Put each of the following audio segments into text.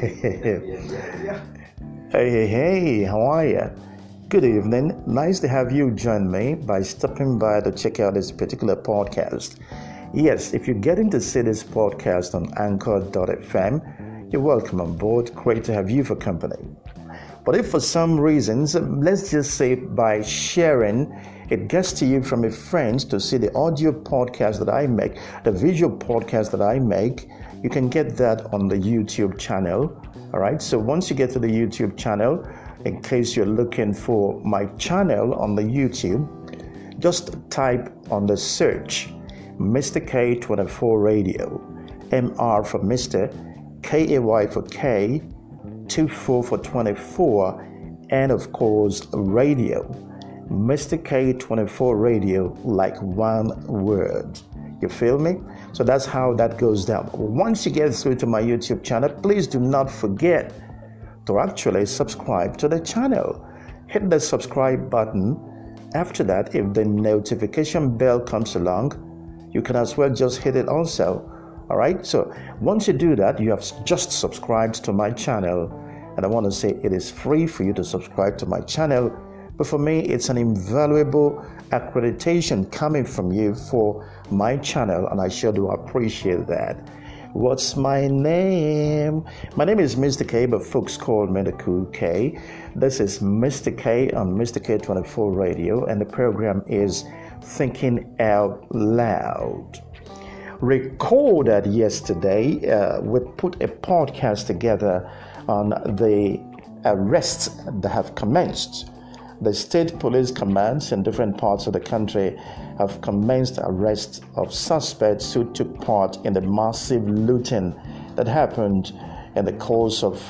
Hey, how are you? Good evening. Nice to have you join me by stopping by to check out this particular podcast. Yes, if you're getting to see this podcast on anchor.fm, you're welcome on board. Great to have you for company. But if for some reasons, let's just say by sharing, it gets to you from a friend to see the audio podcast that I make, the visual podcast that I make, you can get that on the YouTube channel. All right. So once you get to the YouTube channel, in case you're looking for my channel on the YouTube, just type on the search Mr. K24 Radio, MR for Mr., KAY for K, 24 for 24, and of course radio. Mr. K24 Radio, like one word. You feel me? So that's how that goes down. Once you get through to my YouTube channel, please do not forget to actually subscribe to the channel. Hit the subscribe button. After that, if the notification bell comes along, you can as well just hit it also. All right. So once you do that, you have just subscribed to my channel. And I want to say it is free for you to subscribe to my channel. But for me, it's an invaluable accreditation coming from you for my channel. And I sure do appreciate that. What's my name? My name is Mr. K, but folks call me the Cool K. This is Mr. K on Mr. K24 Radio. And the program is Thinking Out Loud. Recorded yesterday, we put a podcast together on the arrests that have commenced. The state police commands in different parts of the country have commenced arrests of suspects who took part in the massive looting that happened in the course of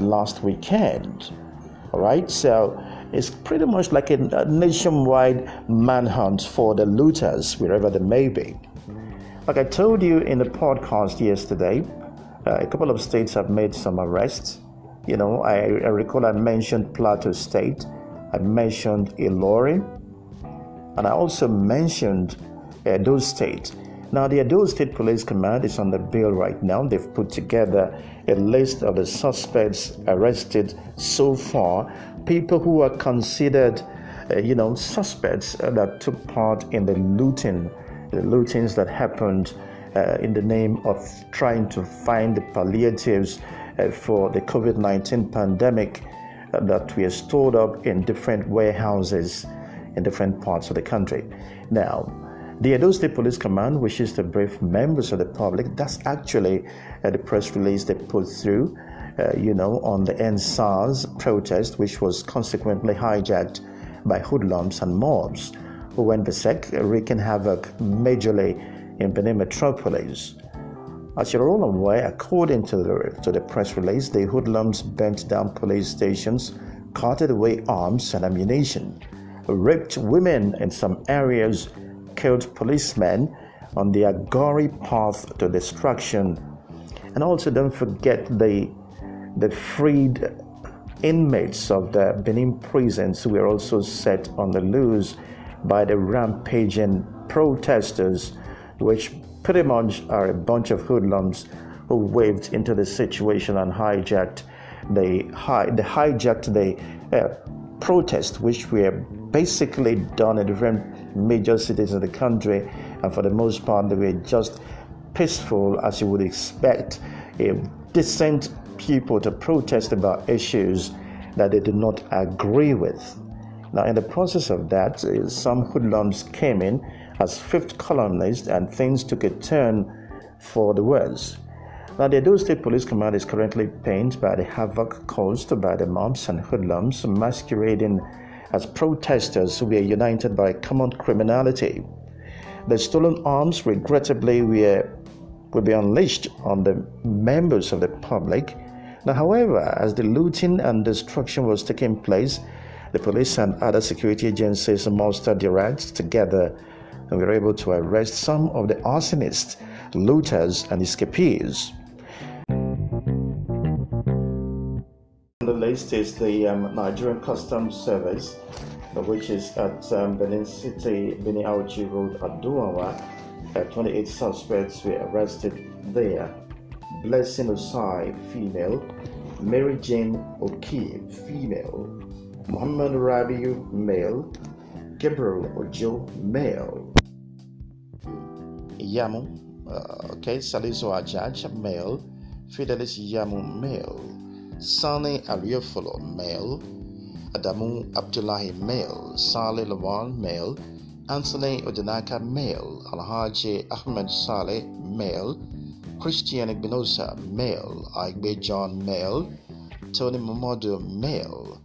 last weekend. All right, so it's pretty much like a nationwide manhunt for the looters, wherever they may be. Like I told you in the podcast yesterday, a couple of states have made some arrests. You know, I recall I mentioned Plateau State, I mentioned Ilori, and I also mentioned Edo State. Now, the Edo State Police Command is on the bill right now. They've put together a list of the suspects arrested so far, people who are considered, suspects that took part in the lootings that happened in the name of trying to find the palliatives for the COVID-19 pandemic that we are stored up in different warehouses in different parts of the country. Now, the Edo State Police Command wishes to brief members of the public. That's actually the press release they put through, on the EndSARS protest, which was consequently hijacked by hoodlums and mobs who went berserk, wreaking havoc majorly in Benin metropolis. As you're all aware, according to the press release, the hoodlums bent down police stations, carted away arms and ammunition, raped women in some areas, killed policemen on the Agori path to destruction. And also don't forget the freed inmates of the Benin prisons who were also set on the loose by the rampaging protesters, which pretty much are a bunch of hoodlums who waved into the situation and hijacked the protest, which were basically done in different major cities in the country, and for the most part they were just peaceful, as you would expect if decent people to protest about issues that they do not agree with. Now, in the process of that, some hoodlums came in as fifth columnists, and things took a turn for the worse. Now, the Edo State Police Command is currently pained by the havoc caused by the mobs and hoodlums masquerading as protesters who were united by common criminality. The stolen arms, regrettably, will be unleashed on the members of the public. Now, however, as the looting and destruction was taking place, the police and other security agencies mustered their acts together and were able to arrest some of the arsonists, looters, and escapees. On the list is the Nigerian Customs Service, which is at Benin City, Benin Auchi Road, Aduawa. 28 suspects were arrested there. Blessing Osai, female; Mary Jane O'Keefe, female; Muhammad Rabiu, male; Gabriel Ojo, male; Yamu Saliso Ajaj, male; Fidelis Yamu, male; Sani Aliofolo, male; Adamu Abdullahi, male; Saleh Lawan, male; Anthony Odinaka, male; Alhaji Ahmed Saleh, male; Christian Ignosa, male; Aigbe John, male; Tony Momodu, male;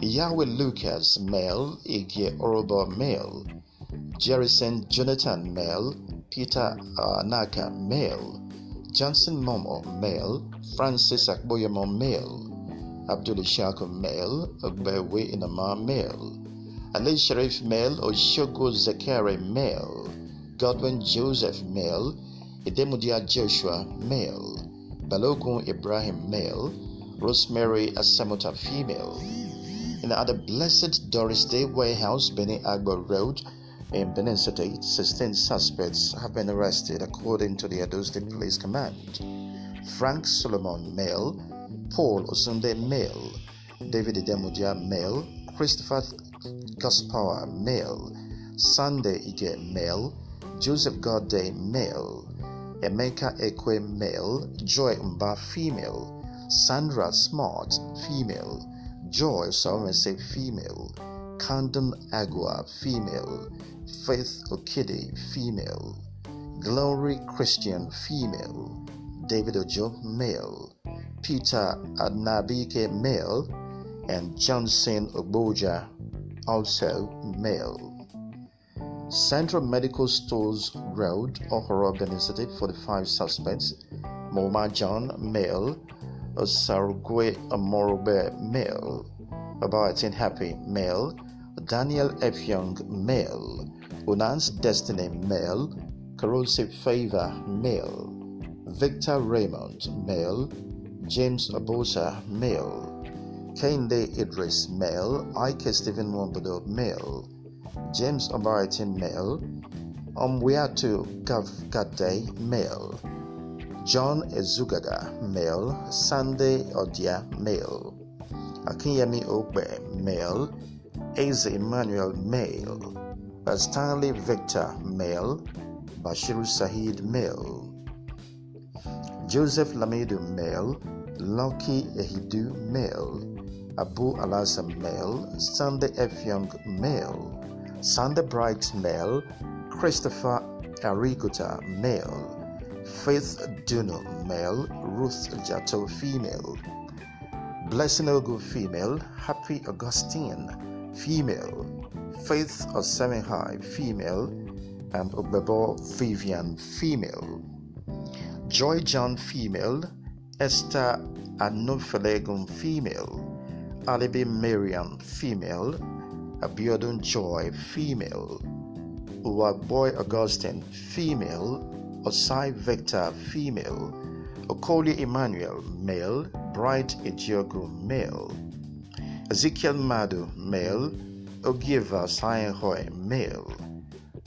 Yahweh Lucas, male; Ige Orobo, male; Jerison Jonathan, male; Peter Anaka, male; Johnson Momo, male; Francis Akboyomo, male; Abdul Ishako, male; Ogbewe Inama, male; Ali Sharif, male; Oshogo Zakari, male; Godwin Joseph, male; Edemudia Joshua, male; Balogun Ibrahim, male; Rosemary Asamuta, female. In the other Blessed Doris Day warehouse, Benin Agbo Road, in Benin City, 16 suspects have been arrested, according to the Edo State Police Command. Frank Solomon, male; Paul Osunde, male; David Edemudia, male; Christopher Gospower, male; Sunday Ige, male; Joseph Godday, male; Emeka Ekwe, male; Joy Mba, female; Sandra Smart, female; Joy Sawmese, female; Condon Agua, female; Faith Okidi, female; Glory Christian, female; David Ojo, male; Peter Adnabike, male; and Johnson Ogboja, also male. Central Medical Stores Road, Ohoro, Benin City, 45 suspects: Moma John, male; Osarugwe Amorobe, male; Abaitin Happy, male; Daniel F. Young, male; Unans Destiny, male; Corrosive Favor, male; Victor Raymond, male; James Abosa, male; Kende Idris, male; Ike Stephen Wombodo, male; James Obaritin, male; Omwiatu Gavgade, male; John Ezugaga, male; Sunday Odia, male; Akinyemi Ogbe, male; Aze Emmanuel, male; Stanley Victor, male; Bashiru Sahid, male; Joseph Lamidu, male; Loki Ehidu, male; Abu Alasa, male; Sunday F. Young, male; Sander Bright, male; Christopher Ariguta, male; Faith Duno, male; Ruth Jato, female; Blessing Ogu, female; Happy Augustine, female; Faith Osemihai, female; and Obebo Vivian, female; Joy John, female; Esther Anufelegum, female; Alibi Miriam, female; Abiodun Joy, female; Uwagboy Augustine, female; Osai Victor, female; Okoli Emmanuel, male; Bright Ejiogu, male; Ezekiel Madu, male; Ogieva Sayenhoy, male;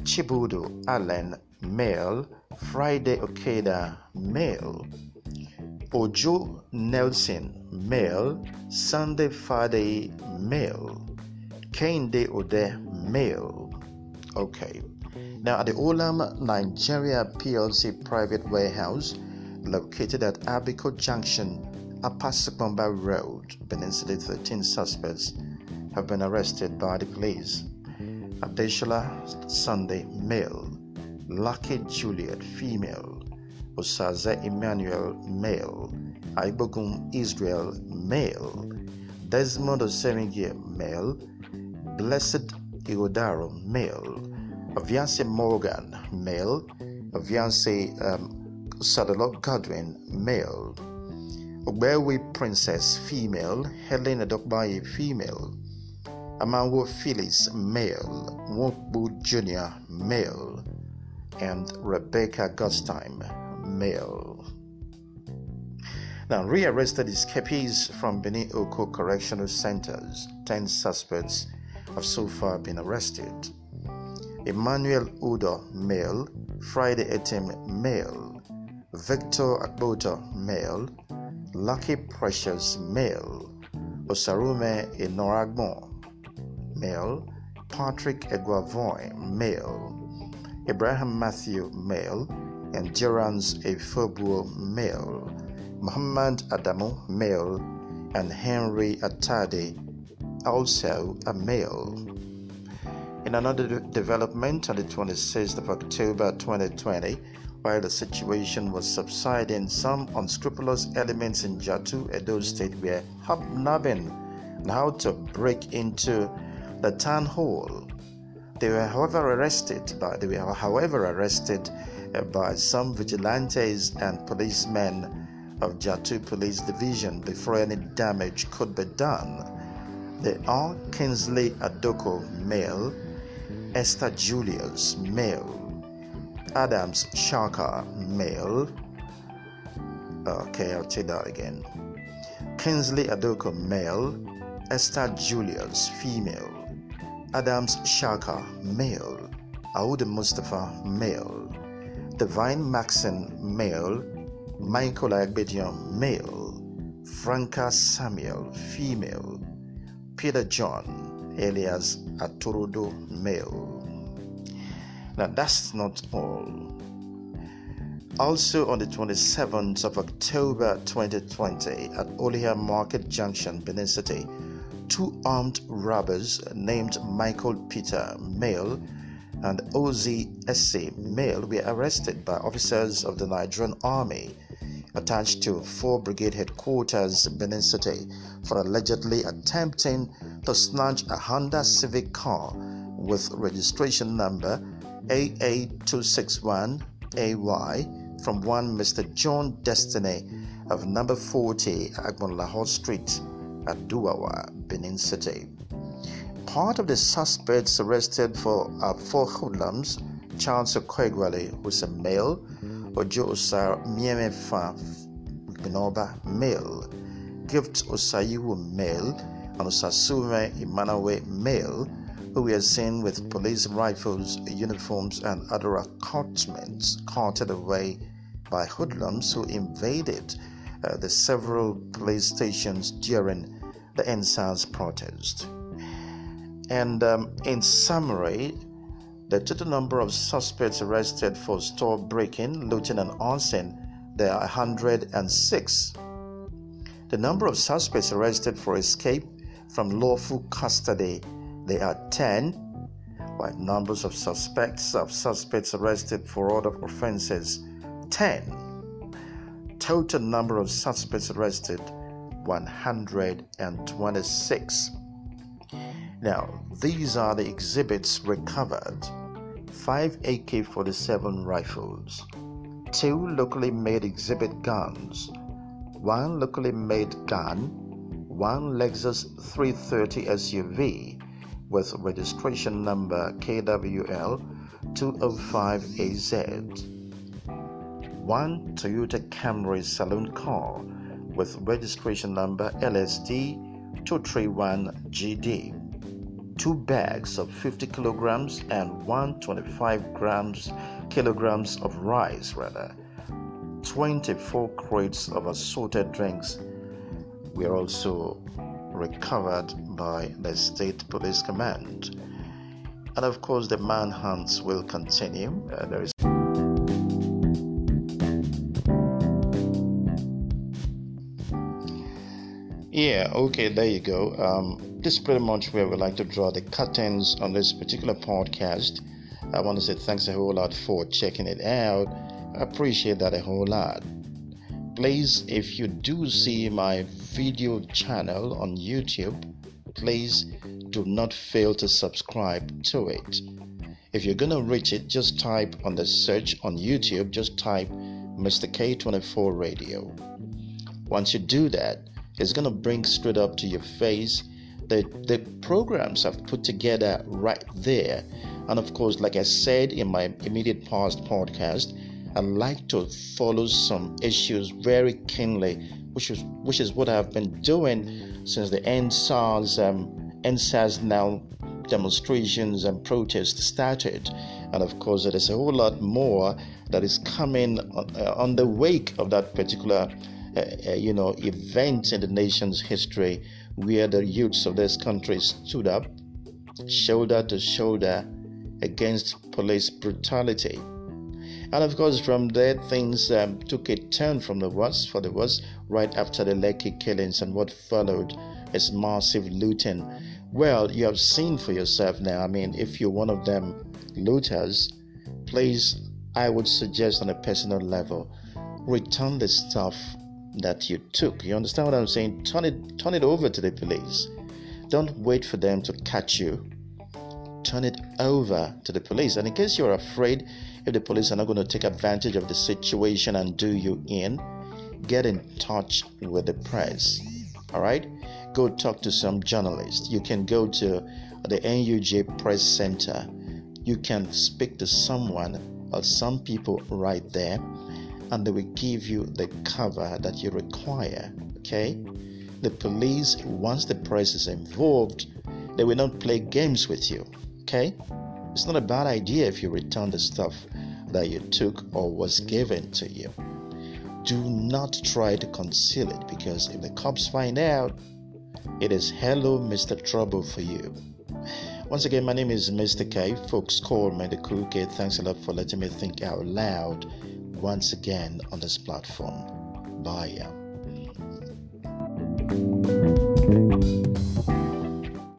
Chibudu Allen, male; Friday Okeda, male; Ojo Nelson, male; Sunday Fadei, male; Kende Ode, male. Okay. Now at the Olam Nigeria PLC private warehouse located at Abiko Junction, Apasipomba Road, Benin City, 13 suspects have been arrested by the police. Adeshola Sunday, male; Lucky Juliet, female; Osaze Emmanuel, male; Aibogum Israel, male; Desmond Osemige, male; Blessed Igodaro, male; Aviance Morgan, male; Aviance Sadalok Godwin, male; Ogbewe Princess, female; Helen Adokbaye, female; Amanwo Phyllis, male; Wokbu Jr., male; and Rebecca Godstime, male. Now, rearrested escapees from Benin Oko Correctional Centers, 10 suspects have so far been arrested: Emmanuel Udo, male; Friday Etim, male; Victor Agbota, male; Lucky Precious, male; Osarume Enoragbon, male; Patrick Eguavoy, male; Abraham Matthew, male; and Gerance Efobuo, male; Muhammad Adamu, male; and Henry Atade, also a male. In another development, on the 26th of October 2020, while the situation was subsiding, some unscrupulous elements in Jatu, Edo State, were hobnobbing on how to break into the town hall. They were, however, arrested by some vigilantes and policemen of Jatu Police Division before any damage could be done. They are Kingsley Adoko, male; Esther Julius, male; Adams Shaka, male. Okay, I'll take that again. Kingsley Adoko, male; Esther Julius, female; Adams Shaka, male; Aude Mustafa, male; Divine Maxon, male; Michael Agbedion, male; Franca Samuel, female; Peter John, alias Aturudo, male. Now that's not all. Also on the 27th of October 2020 at Oliha Market Junction, Benin City, two armed robbers named Michael Peter, male, and Ozi Esse, male, were arrested by officers of the Nigerian Army attached to 4 Brigade Headquarters, Benin City, for allegedly attempting to snatch a Honda Civic car with registration number AA261AY from one Mr. John Destiny of number 40 Agbonlahor Street at Duwawa, Benin City. Part of the suspects arrested are 4 hoodlums: Charles Okoigwale, who's a male; Ojo Osar Miemefa Binoba, male; Gift Osayiwu, male; and Osasume Imanawe, male, who were seen with police rifles, uniforms, and other accoutrements carted away by hoodlums who invaded the several police stations during the EndSARS protest. And in summary, the total number of suspects arrested for store breaking, looting, and arson, there are 106. The number of suspects arrested for escape from lawful custody, they are 10, while numbers of suspects arrested for other offenses, 10. Total number of suspects arrested, 126. Now, these are the exhibits recovered: 5 AK-47 rifles, 2 locally made exhibit guns, 1 locally made gun, 1 Lexus 330 SUV, with registration number KWL 205AZ, 1 Toyota Camry saloon car with registration number LSD 231GD, 2 bags of 50 kilograms and 125 kilograms of rice, 24 crates of assorted drinks were also recovered by the State Police Command. And of course, the manhunts will continue. There you go. This is pretty much where we like to draw the curtains on this particular podcast. I want to say thanks a whole lot for checking it out. I appreciate that a whole lot. Please, if you do see my video channel on YouTube, please do not fail to subscribe to it. If you're gonna reach it, just type on the search on YouTube, just type Mr. K24 Radio. Once you do that, it's gonna bring straight up to your face the programs I've put together right there. And of course, like I said in my immediate past podcast, I like to follow some issues very keenly, which is what I've been doing since the EndSARS now demonstrations and protests started. And of course, there is a whole lot more that is coming on the wake of that particular event in the nation's history, where the youths of this country stood up shoulder to shoulder against police brutality. And of course, from there, things took a turn from the worst for the worst right after the Lekki killings, and what followed is massive looting. Well, you have seen for yourself now. I mean, if you're one of them looters, please, I would suggest on a personal level, return the stuff that you took. You understand what I'm saying? Turn it over to the police. Don't wait for them to catch you. Turn it over to the police. And in case you're afraid, if the police are not going to take advantage of the situation and do you in, get in touch with the press. All right? Go talk to some journalists. You can go to the NUJ Press Center. You can speak to someone or some people right there, and they will give you the cover that you require. Okay? The police, once the press is involved, they will not play games with you. Okay? It's not a bad idea if you return the stuff that you took or was given to you. Do not try to conceal it, because if the cops find out, it is hello, Mr. Trouble for you. Once again, my name is Mr. K. Folks call me the Cool Kid. Thanks a lot for letting me think out loud once again on this platform. Bye.